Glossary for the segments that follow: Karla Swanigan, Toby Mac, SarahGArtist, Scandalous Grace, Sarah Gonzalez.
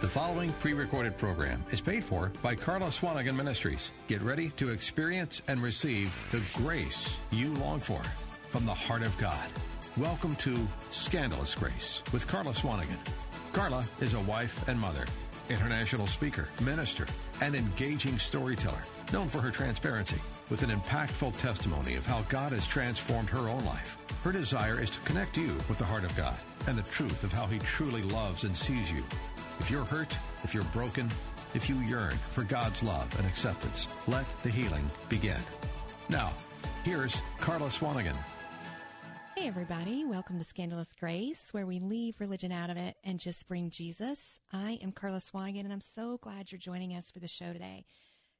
The following pre-recorded program is paid for by Karla Swanigan Ministries. Get ready to experience and receive the grace you long for from the heart of God. Welcome to Scandalous Grace with Karla Swanigan. Karla is a wife and mother, international speaker, minister, and engaging storyteller, known for her transparency with an impactful testimony of how God has transformed her own life. Her desire is to connect you with the heart of God and the truth of how He truly loves and sees you. If you're hurt, if you're broken, if you yearn for God's love and acceptance, let the healing begin. Now, here's Karla Swanigan. Hey, everybody. Welcome to Scandalous Grace, where we leave religion out of it and just bring Jesus. I am Karla Swanigan, and I'm so glad you're joining us for the show today.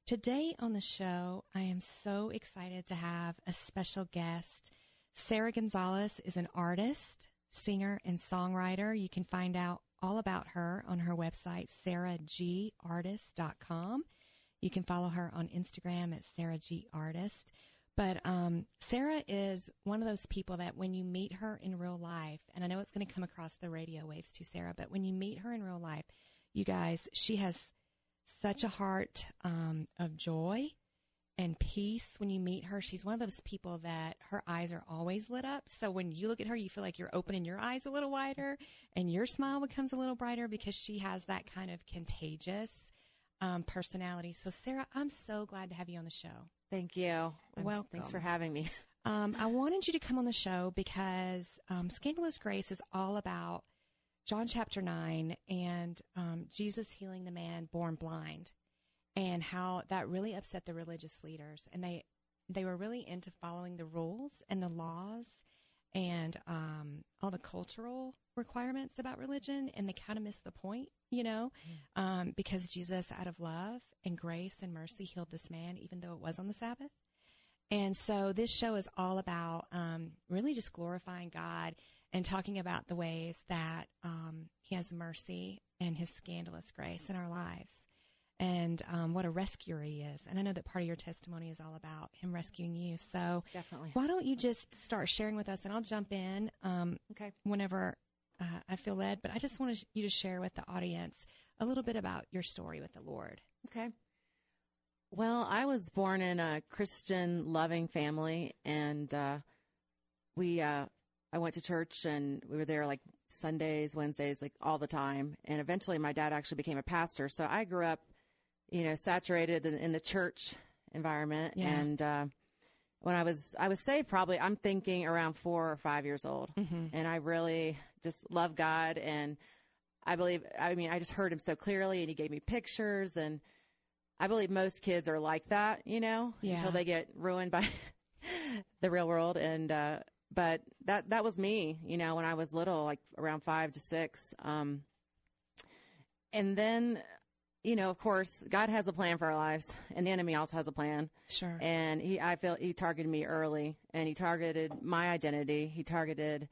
Today on the show, I am so excited to have a special guest. Sarah Gonzalez is an artist, singer, and songwriter. You can find out all about her on her website, SarahGArtist.com. You can follow her on Instagram at SarahGArtist. But Sarah is one of those people that when you meet her in real life, and I know it's going to come across the radio waves too, Sarah, but when you meet her in real life, you guys, she has such a heart of joy and peace when you meet her. She's one of those people that her eyes are always lit up. So when you look at her, you feel like you're opening your eyes a little wider and your smile becomes a little brighter because she has that kind of contagious personality. So Sarah, I'm so glad to have you on the show. Thank you. Welcome. Thanks for having me. I wanted you to come on the show because Scandalous Grace is all about John chapter 9 and Jesus healing the man born blind, and how that really upset the religious leaders. And they were really into following the rules and the laws and all the cultural requirements about religion, and they kind of missed the point, you know, because Jesus, out of love and grace and mercy, healed this man, even though it was on the Sabbath. And so this show is all about really just glorifying God and talking about the ways that He has mercy and His scandalous grace in our lives. And what a rescuer He is. And I know that part of your testimony is all about Him rescuing you. So definitely. Why don't you just start sharing with us, and I'll jump in whenever I feel led. But I just wanted you to share with the audience a little bit about your story with the Lord. Okay. Well, I was born in a Christian-loving family, and I went to church, and we were there like Sundays, Wednesdays, like all the time. And eventually my dad actually became a pastor. So I grew up, you know, saturated in the church environment. Yeah. And when I was saved, probably I'm thinking around 4 or 5 years old. Mm-hmm. And I really just love God. And I just heard Him so clearly, and He gave me pictures. And I believe most kids are like that, you know, until they get ruined by the real world. And, but that was me, you know, when I was little, like around 5 to 6. And then, you know, of course, God has a plan for our lives, and the enemy also has a plan. Sure. And I feel he targeted me early, and he targeted my identity. He targeted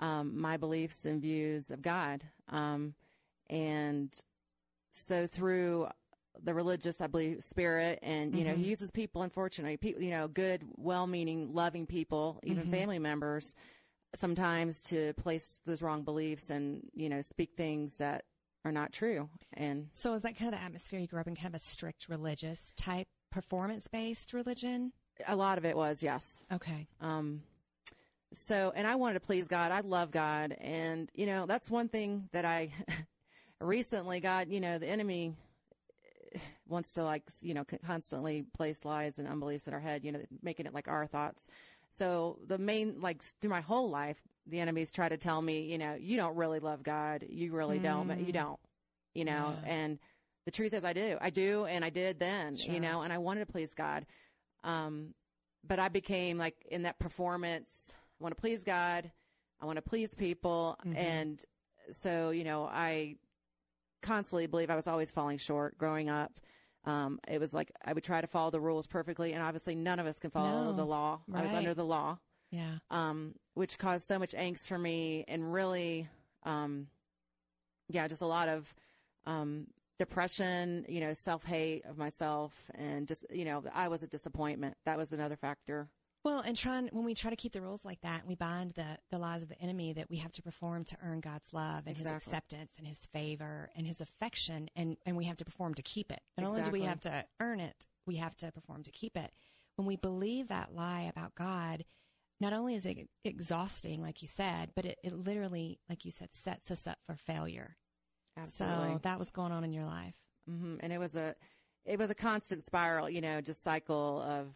my beliefs and views of God. And so through the religious, I believe, spirit, and, you know, He uses people, unfortunately, you know, good, well-meaning, loving people, even family members, sometimes to place those wrong beliefs and, you know, speak things that are not true. And so is that kind of the atmosphere you grew up in, kind of a strict religious type, performance-based religion? A lot of it was, yes. Okay. So, and I wanted to please God. I love God. And, you know, that's one thing that I recently got, you know, the enemy wants to, like, you know, constantly place lies and unbeliefs in our head, you know, making it like our thoughts. So the main, like, through my whole life, the enemies try to tell me, you know, you don't really love God. You really don't, but you don't, you know, and the truth is I do. And I did then, you know, and I wanted to please God. But I became like in that performance, I want to please God. I want to please people. And so, you know, I constantly believe I was always falling short growing up. It was like, I would try to follow the rules perfectly. And obviously none of us can follow the law. Right. I was under the law. Yeah. Which caused so much angst for me, and really, just a lot of, depression, you know, self-hate of myself, and just, you know, I was a disappointment. That was another factor Well, and when we try to keep the rules like that, we bind the lies of the enemy that we have to perform to earn God's love and His acceptance and His favor and His affection, and we have to perform to keep it. Not only do we have to earn it, we have to perform to keep it. When we believe that lie about God, not only is it exhausting, like you said, but it literally, like you said, sets us up for failure. Absolutely. So that was going on in your life. Mm-hmm. And it was a constant spiral, just cycle of,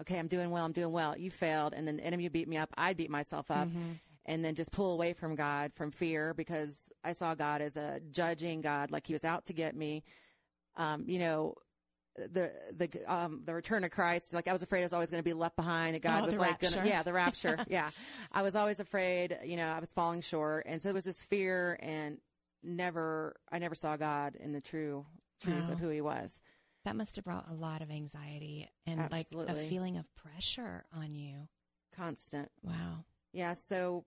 okay, I'm doing well. You failed. And then the enemy beat me up. I beat myself up. Mm-hmm. And then just pull away from God from fear, because I saw God as a judging God, like He was out to get me. The return of Christ, like I was afraid I was always going to be left behind, that God was like, the rapture. Yeah. I was always afraid, I was falling short. And so it was just fear, and I never saw God in the true truth of who He was. That must have brought a lot of anxiety and Absolutely. Like a feeling of pressure on you. Constant. Wow. Yeah. So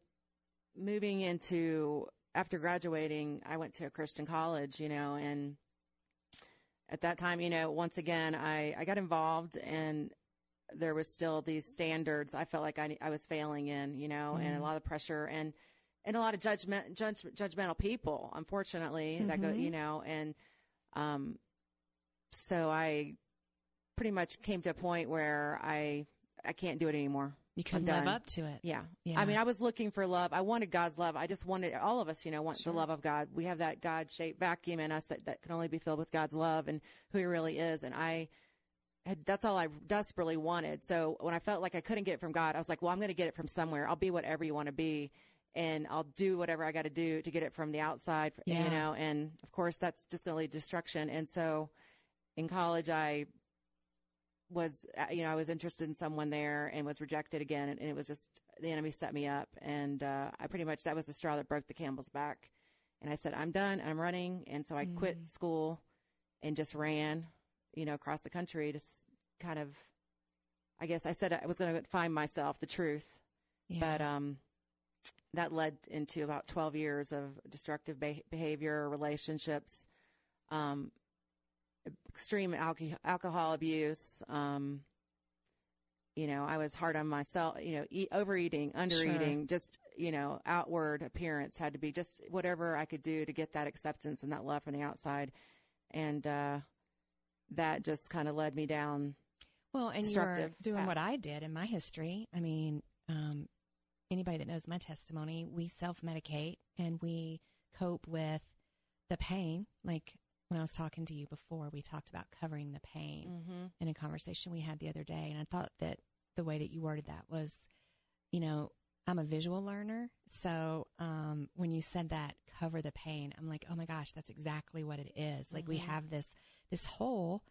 moving into, after graduating, I went to a Christian college, and at that time, once again, I got involved, and there was still these standards I felt like I was failing in, mm-hmm. and a lot of pressure and a lot of judgmental people, unfortunately, mm-hmm. that go, so I pretty much came to a point where I can't do it anymore. You couldn't live up to it. Yeah. I mean, I was looking for love. I wanted God's love. I just wanted, all of us, want the love of God. We have that God-shaped vacuum in us that can only be filled with God's love and who He really is. And that's all I desperately wanted. So when I felt like I couldn't get it from God, I was like, well, I'm going to get it from somewhere. I'll be whatever you want to be, and I'll do whatever I got to do to get it from the outside, and of course that's just going to lead to destruction. And so in college, I was interested in someone there and was rejected again. And it was just, the enemy set me up. And I pretty much, that was the straw that broke the camel's back. And I said, I'm done, I'm running. And so I quit school and just ran, across the country, just kind of, I guess I said I was going to find myself, the truth. Yeah. But that led into about 12 years of destructive behavior, relationships, extreme alcohol abuse. I was hard on myself, overeating, undereating, just, outward appearance had to be just whatever I could do to get that acceptance and that love from the outside. And, that just kind of led me down. Well, and you're doing what I did in my history. I mean, anybody that knows my testimony, we self-medicate and we cope with the pain. Like, when I was talking to you before, we talked about covering the pain mm-hmm. in a conversation we had the other day. And I thought that the way that you worded that was, I'm a visual learner. So when you said that, cover the pain, I'm like, oh my gosh, that's exactly what it is. Mm-hmm. Like we have this hole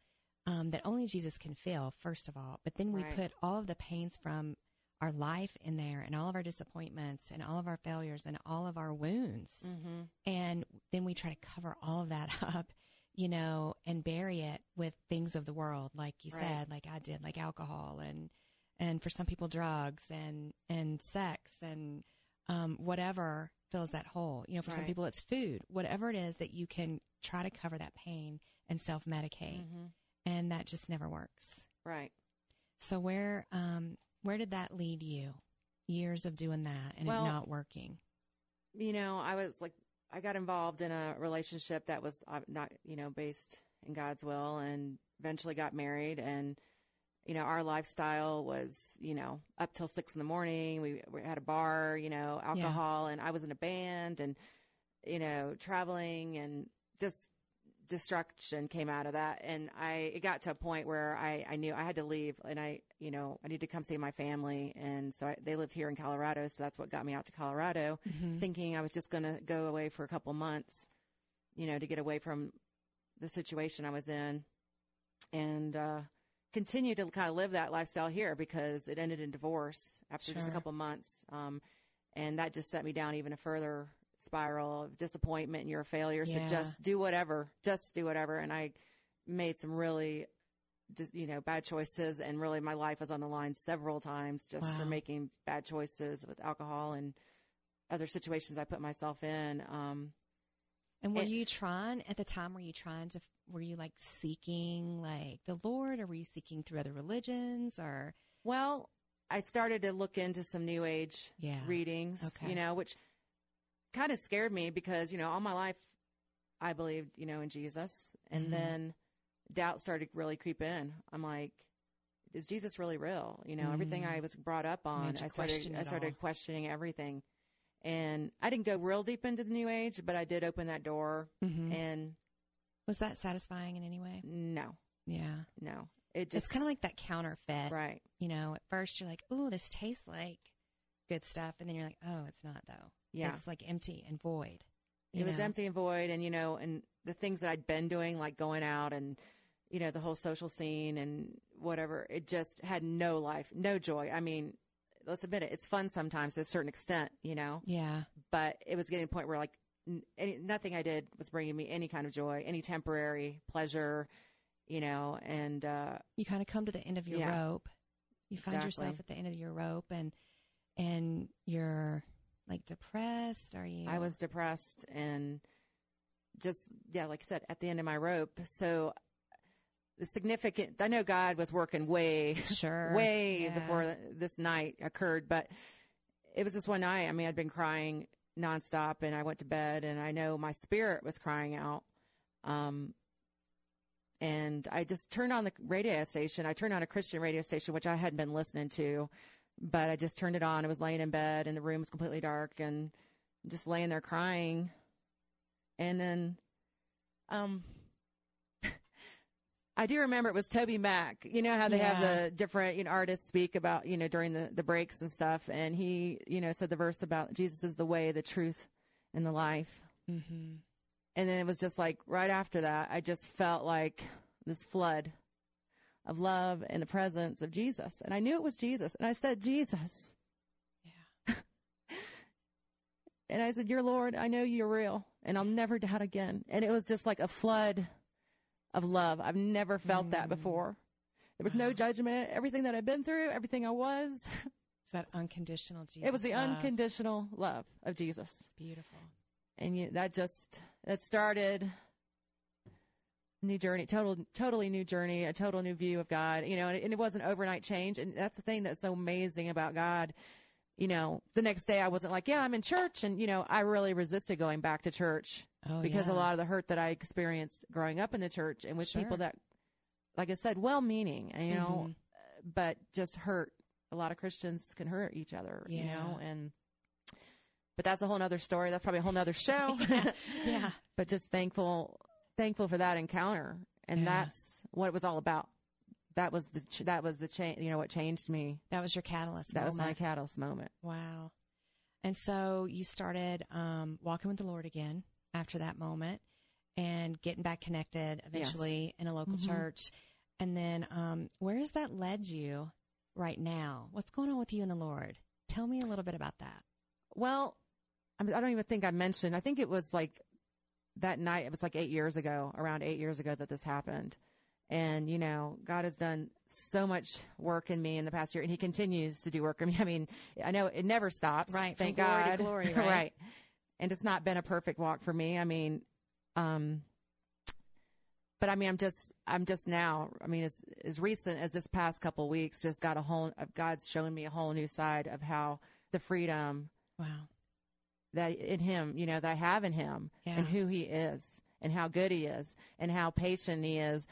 that only Jesus can fill, first of all. But then we put all of the pains from our life in there, and all of our disappointments and all of our failures and all of our wounds. Mm-hmm. And then we try to cover all of that up, and bury it with things of the world. Like you said, like I did, like alcohol and for some people, drugs and sex and, whatever fills that hole, for some people it's food, whatever it is that you can try to cover that pain and self-medicate. Mm-hmm. And that just never works. Right. So where did that lead you? Years of doing that and it not working. I got involved in a relationship that was not, based in God's will, and eventually got married. And, our lifestyle was, up till 6 a.m. We had a bar, alcohol, and I was in a band, and, traveling, and just destruction came out of that. And it got to a point where I knew I had to leave, and I needed to come see my family. And so they lived here in Colorado. So that's what got me out to Colorado, mm-hmm. thinking I was just going to go away for a couple months, to get away from the situation I was in, and, continue to kind of live that lifestyle here, because it ended in divorce after just a couple months. And that just set me down even a further spiral of disappointment, and you're a failure. So just do whatever. And I made some really, bad choices. And really my life was on the line several times just for making bad choices with alcohol and other situations I put myself in. And were you like seeking like the Lord, or were you seeking through other religions, or? Well, I started to look into some New Age readings, you know, which kind of scared me because, you know, all my life I believed, you know, in Jesus. And then doubt started really creep in. I'm like, is Jesus really real? You know, everything I was brought up on, I started questioning everything. And I didn't go real deep into the New Age, but I did open that door. And was that satisfying in any way? No. Yeah. No. It's kind of like that counterfeit. Right. You know, at first you're like, ooh, this tastes like good stuff. And then you're like, oh, it's not though. Yeah. It's like empty and void. It was empty and void. And, you know, and the things that I'd been doing, like going out and, you know, the whole social scene and whatever, it just had no life, no joy. I mean, let's admit it. It's fun sometimes to a certain extent, you know? Yeah. But it was getting to a point where like nothing I did was bringing me any kind of joy, any temporary pleasure, you know, and, you kind of come to the end of your rope. You find yourself at the end of your rope and you're like depressed. Are you? I was depressed and just, like I said, at the end of my rope. So the significant, I know God was working way, before this night occurred, but it was just one night. I mean, I'd been crying nonstop and I went to bed and I know my spirit was crying out. And I just turned on the radio station. I turned on a Christian radio station, which I hadn't been listening to, but I just turned it on. I was laying in bed and the room was completely dark and just laying there crying. And then, I do remember it was Toby Mac. You know how they have the different artists speak about, you know, during the breaks and stuff. And he, you know, said the verse about Jesus is the way, the truth, and the life. Mm-hmm. And then it was just like right after that, I just felt like this flood of love and the presence of Jesus. And I knew it was Jesus. And I said, Jesus. Yeah. And I said, Your Lord, I know You're real and I'll never doubt again. And it was just like a flood of love. I've never felt that before. There was no judgment. Everything that I've been through, everything I was. It's that unconditional Jesus. It was the unconditional love of Jesus. It's beautiful. And that started a new journey, totally new journey, a total new view of God, you know, and it was an overnight change. And that's the thing that's so amazing about God. You know, the next day I wasn't like, I'm in church. And, you know, I really resisted going back to church because a lot of the hurt that I experienced growing up in the church and with people that, like I said, well-meaning, you know, but just hurt. A lot of Christians can hurt each other, you know, but that's a whole nother story. That's probably a whole nother show. But just thankful for that encounter. And that's what it was all about. That was the change, you know, what changed me. That was your catalyst moment. That was my catalyst moment. Wow. And so you started, walking with the Lord again after that moment and getting back connected eventually in a local church. And then, where has that led you right now? What's going on with you and the Lord? Tell me a little bit about that. Well, I don't even think I mentioned, I think it was like that night, it was like 8 years ago, around 8 years ago that this happened. And, you know, God has done so much work in me in the past year and He continues to do work in me. I mean, I know it never stops. Right. Thank God. From glory to glory, right? Right. And it's not been a perfect walk for me. I mean, but I mean, I'm just now, I mean, as recent as this past couple of weeks, just got God's shown me a whole new side of how the freedom that in Him, you know, that I have in Him and who He is and how good He is and how patient He is.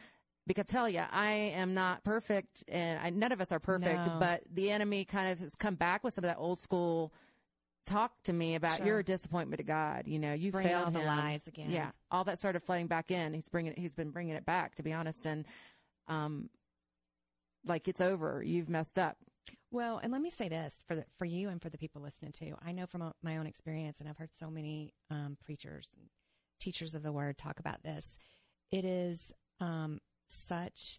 Because I tell you, I am not perfect and none of us are perfect, but the enemy kind of has come back with some of that old school talk to me about you're a disappointment to God. You know, you failed Him. Bring all the lies again. Yeah. All that started flooding back in. He's been bringing it back, to be honest. And, like it's over, you've messed up. Well, and let me say this for you and for the people listening too. I know from my own experience, and I've heard so many preachers and teachers of the word talk about this. It is such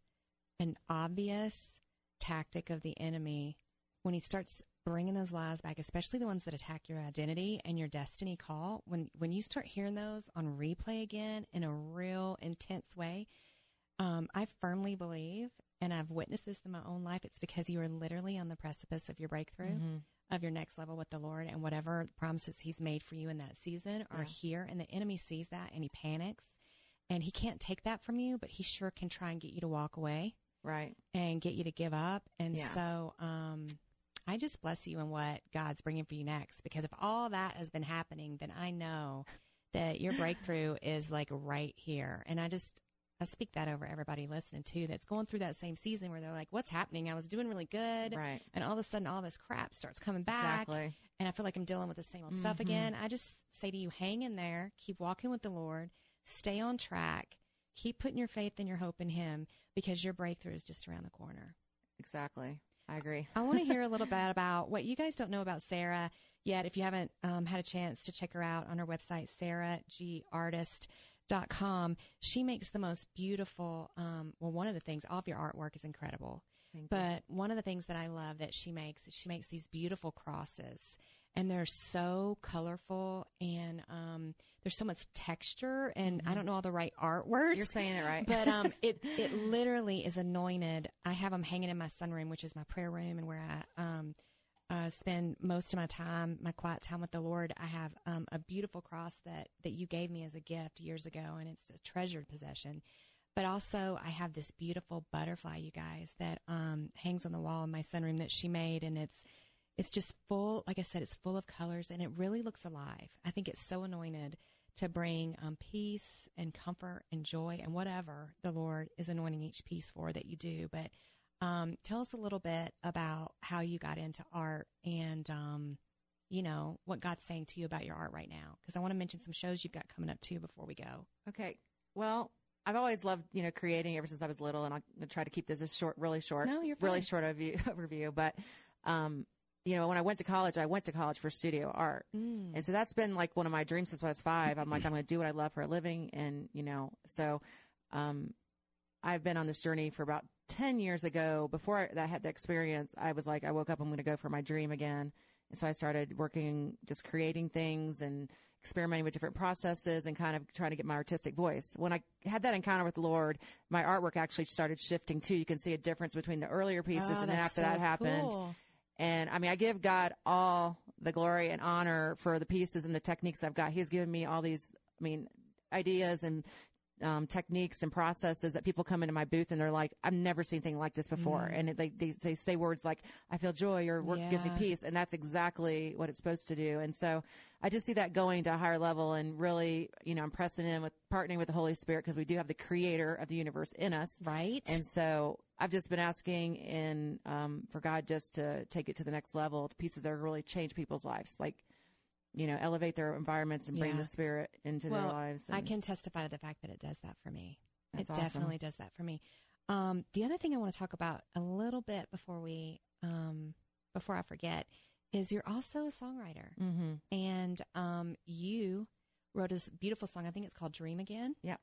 an obvious tactic of the enemy when he starts bringing those lies back, especially the ones that attack your identity and your destiny call. When you start hearing those on replay again in a real intense way, I firmly believe, and I've witnessed this in my own life, it's because you are literally on the precipice of your breakthrough, of your next level with the Lord, and whatever promises He's made for you in that season are here. And the enemy sees that and he panics and he can't take that from you, but he sure can try and get you to walk away. Right. And get you to give up. And so, I just bless you in what God's bringing for you next, because if all that has been happening, then I know that your breakthrough is like right here. And I speak that over everybody listening too, that's going through that same season where they're like, what's happening? I was doing really good. Right. And all of a sudden all this crap starts coming back. Exactly. And I feel like I'm dealing with the same old stuff again. I just say to you, hang in there, keep walking with the Lord, stay on track, keep putting your faith and your hope in him, because your breakthrough is just around the corner. Exactly. I agree. I want to hear a little bit about what you guys don't know about Sarah yet. If you haven't had a chance to check her out on her website, SarahGArtist.com, she makes the most beautiful, one of the things, all of your artwork is incredible. But one of the things that I love that she makes, is she makes these beautiful crosses, and they're so colorful, and there's so much texture, and I don't know all the right art words. You're saying it right. But it literally is anointed. I have them hanging in my sunroom, which is my prayer room and where I spend most of my time, my quiet time with the Lord. I have a beautiful cross that you gave me as a gift years ago, and it's a treasured possession. But also I have this beautiful butterfly, you guys, that hangs on the wall in my sunroom that she made. And it's just full, like I said, it's full of colors, and it really looks alive. I think it's so anointed to bring peace and comfort and joy and whatever the Lord is anointing each piece for that you do. But tell us a little bit about how you got into art and, what God's saying to you about your art right now. Because I want to mention some shows you've got coming up too before we go. Okay. Well, I've always loved, creating ever since I was little, and I'll try to keep this as short, really short, no, you're fine. Really short overview. But, when I went to college for studio art. And so that's been like one of my dreams since I was 5. I'm like, I'm going to do what I love for a living. And, I've been on this journey for about 10 years ago. Before I had the experience, I was like, I woke up, I'm going to go for my dream again. And so I started working, just creating things and experimenting with different processes and kind of trying to get my artistic voice. When I had that encounter with the Lord, my artwork actually started shifting too. You can see a difference between the earlier pieces and then after that happened. Cool. And I give God all the glory and honor for the pieces and the techniques I've got. He's given me all these, ideas and techniques and processes that people come into my booth and they're like, I've never seen anything like this before. And they say words like, I feel joy, or work gives me peace. And that's exactly what it's supposed to do. And so I just see that going to a higher level and really, I'm pressing in with partnering with the Holy Spirit, because we do have the creator of the universe in us. Right. And so I've just been asking for God just to take it to the next level, the pieces that really change people's lives. Like, elevate their environments and bring the Spirit into their lives. I can testify to the fact that it does that for me. That's awesome. Definitely does that for me. The other thing I want to talk about a little bit before we, before I forget, is you're also a songwriter, and you wrote this beautiful song. I think it's called "Dream Again." Yeah.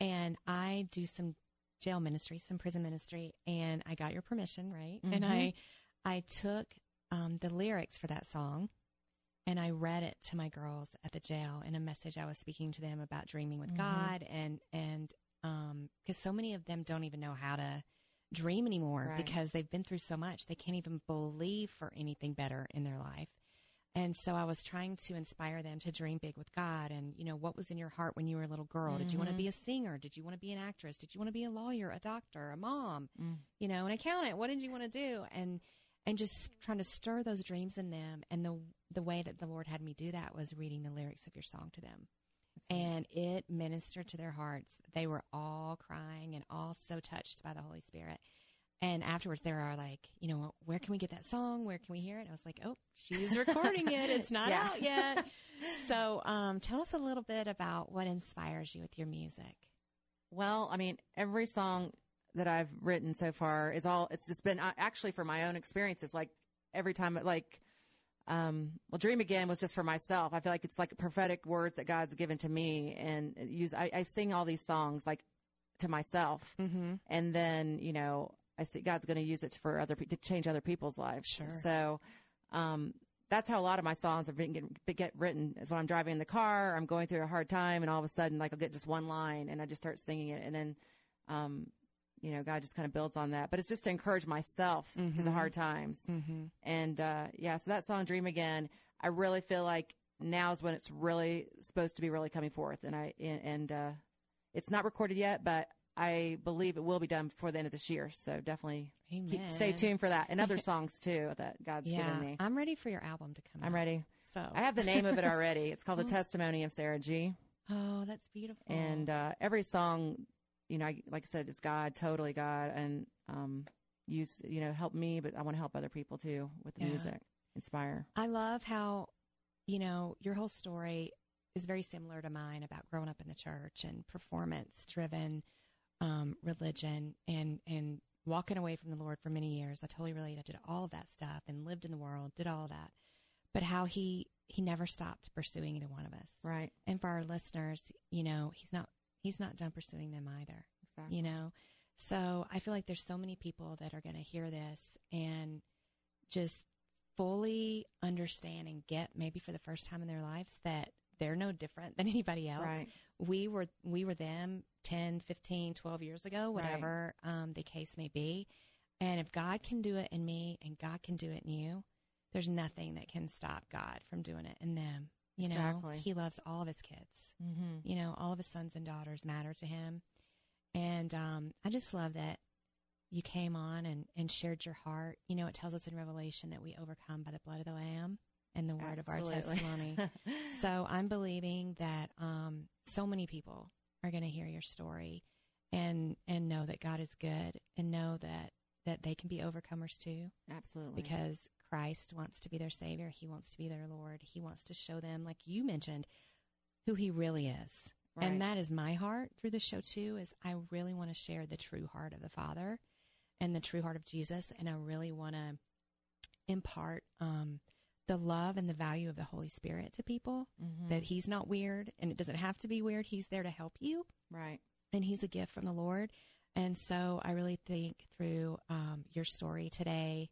And I do some jail ministry, some prison ministry, and I got your permission, right? And I took the lyrics for that song. And I read it to my girls at the jail in a message I was speaking to them about dreaming with God. And because so many of them don't even know how to dream anymore because they've been through so much. They can't even believe for anything better in their life. And so I was trying to inspire them to dream big with God. And, what was in your heart when you were a little girl? Did you want to be a singer? Did you want to be an actress? Did you want to be a lawyer, a doctor, a mom, an accountant? What did you want to do? And just trying to stir those dreams in them. And the way that the Lord had me do that was reading the lyrics of your song to them. And it ministered to their hearts. They were all crying and all so touched by the Holy Spirit. And afterwards they were like, where can we get that song? Where can we hear it? I was like, oh, she's recording it. It's not out yet. So tell us a little bit about what inspires you with your music. Well, every song that I've written so far is it's just been actually for my own experiences. Like every time Dream Again was just for myself. I feel like it's like prophetic words that God's given to me, and I sing all these songs like to myself, and then I see God's going to use it for to change other people's lives. Sure. So that's how a lot of my songs have been get written. Is when I'm driving in the car, I'm going through a hard time, and all of a sudden, like I'll get just one line, and I just start singing it, and then God just kind of builds on that. But it's just to encourage myself through the hard times. And, so that song, Dream Again, I really feel like now is when it's really supposed to be really coming forth. And it's not recorded yet, but I believe it will be done before the end of this year. So definitely stay tuned for that. And other songs, too, that God's given me. I'm ready for your album to come out. I'm ready. So I have the name of it already. It's called The Testimony of Sarah G. Oh, that's beautiful. And every song, you know, like I said, it's God, totally God. And help me, but I want to help other people, too, with the music. Inspire. I love how, you know, your whole story is very similar to mine about growing up in the church and performance-driven religion and walking away from the Lord for many years. I totally relate. I did all of that stuff and lived in the world, did all of that. But how he never stopped pursuing either one of us. Right. And for our listeners, you know, he's not done pursuing them either. Exactly. You know, so I feel like there's so many people that are going to hear this and just fully understand and get, maybe for the first time in their lives, that they're no different than anybody else. Right. We were them 10, 15, 12 years ago, whatever the case may be. And if God can do it in me and God can do it in you, there's nothing that can stop God from doing it in them. You know, he loves all of his kids. Mm-hmm. You know, all of his sons and daughters matter to him. And I just love that you came on and shared your heart. You know, it tells us in Revelation that we overcome by the blood of the Lamb and the word of our testimony. So I'm believing that so many people are going to hear your story and know that God is good and know that they can be overcomers too. Absolutely. Because Christ wants to be their Savior. He wants to be their Lord. He wants to show them, like you mentioned, who he really is. Right. And that is my heart through the show too, is I really want to share the true heart of the Father and the true heart of Jesus. And I really want to impart the love and the value of the Holy Spirit to people, mm-hmm. that he's not weird and it doesn't have to be weird. He's there to help you. Right. And he's a gift from the Lord. And so I really think through your story today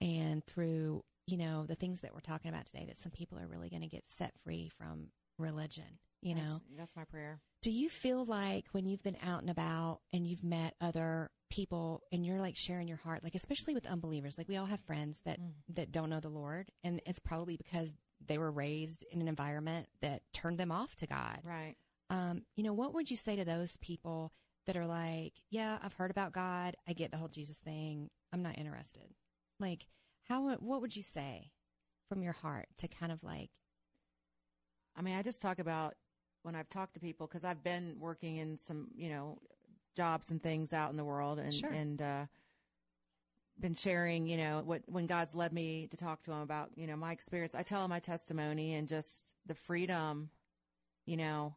and through, you know, the things that we're talking about today, that some people are really going to get set free from religion, you know. That's my prayer. Do you feel like when you've been out and about and you've met other people and you're like sharing your heart, like especially with unbelievers, like we all have friends that don't know the Lord, and it's probably because they were raised in an environment that turned them off to God. Right. You know, what would you say to those people that are like, yeah, I've heard about God. I get the whole Jesus thing. I'm not interested. Like what would you say from your heart to kind of like, I mean, I just talk about when I've talked to people, cause I've been working in some, you know, jobs and things out in the world and been sharing, you know, when God's led me to talk to him about, you know, my experience. I tell him my testimony and just the freedom, you know,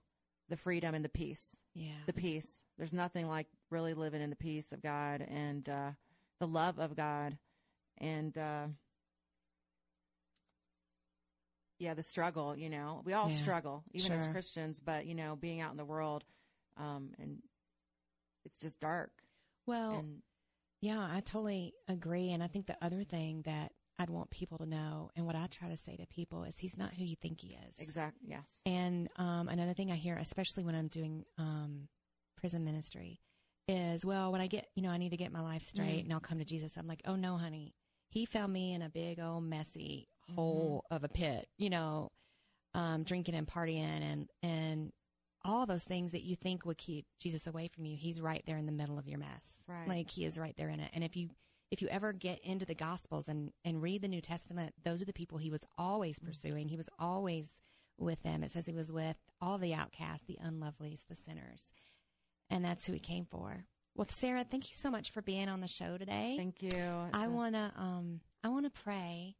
the freedom and the peace. Yeah. The peace. There's nothing like really living in the peace of God and the love of God and the struggle, you know. We all struggle, even as Christians, but you know, being out in the world, and it's just dark. Well, I totally agree. And I think the other thing that I'd want people to know and what I try to say to people is he's not who you think he is. Exactly. Yes. And another thing I hear, especially when I'm doing prison ministry, is, well, when I get, you know, I need to get my life straight and I'll come to Jesus. I'm like, oh, no, honey. He found me in a big old messy hole of a pit, you know, drinking and partying and all those things that you think would keep Jesus away from you. He's right there in the middle of your mess. Right. Like he is right there in it. And if you ever get into the Gospels and read the New Testament, those are the people he was always pursuing. He was always with them. It says he was with all the outcasts, the unlovelies, the sinners. And that's who he came for. Well, Sarah, thank you so much for being on the show today. Thank you. I want to pray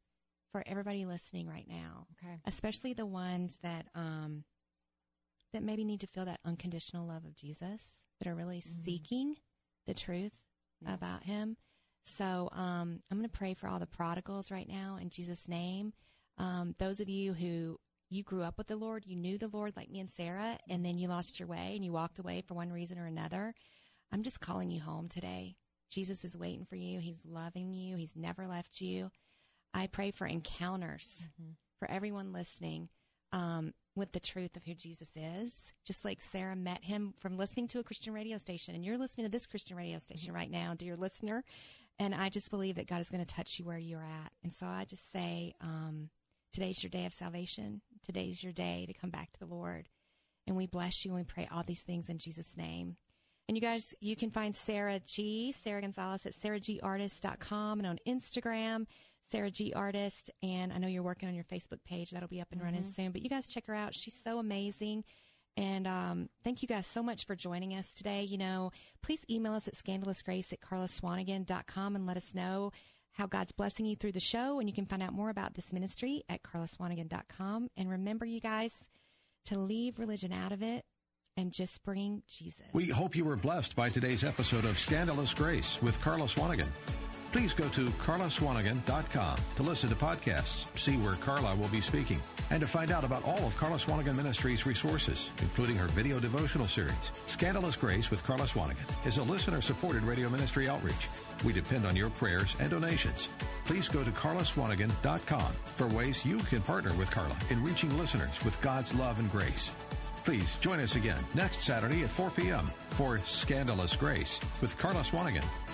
for everybody listening right now. Okay. Especially the ones that, that maybe need to feel that unconditional love of Jesus, that are really seeking the truth about him. So I'm going to pray for all the prodigals right now in Jesus' name. Those of you who you grew up with the Lord, you knew the Lord like me and Sarah, and then you lost your way and you walked away for one reason or another. I'm just calling you home today. Jesus is waiting for you. He's loving you. He's never left you. I pray for encounters for everyone listening. With the truth of who Jesus is, just like Sarah met him from listening to a Christian radio station. And you're listening to this Christian radio station right now, dear listener. And I just believe that God is going to touch you where you're at. And so I just say, today's your day of salvation. Today's your day to come back to the Lord. And we bless you and we pray all these things in Jesus' name. And you guys, you can find Sarah Gonzalez at SarahGArtist.com, and on Instagram, SarahGArtist. And I know you're working on your Facebook page. That'll be up and running soon. But you guys check her out. She's so amazing. And thank you guys so much for joining us today. You know, please email us at scandalousgrace@KarlaSwanigan.com and let us know how God's blessing you through the show. And you can find out more about this ministry at KarlaSwanigan.com. And remember, you guys, to leave religion out of it and just bring Jesus. We hope you were blessed by today's episode of Scandalous Grace with Karla Swanigan. Please go to KarlaSwanigan.com to listen to podcasts, see where Karla will be speaking, and to find out about all of Karla Swanigan Ministries' resources, including her video devotional series. Scandalous Grace with Karla Swanigan is a listener-supported radio ministry outreach. We depend on your prayers and donations. Please go to KarlaSwanigan.com for ways you can partner with Karla in reaching listeners with God's love and grace. Please join us again next Saturday at 4 p.m. for Scandalous Grace with Karla Swanigan.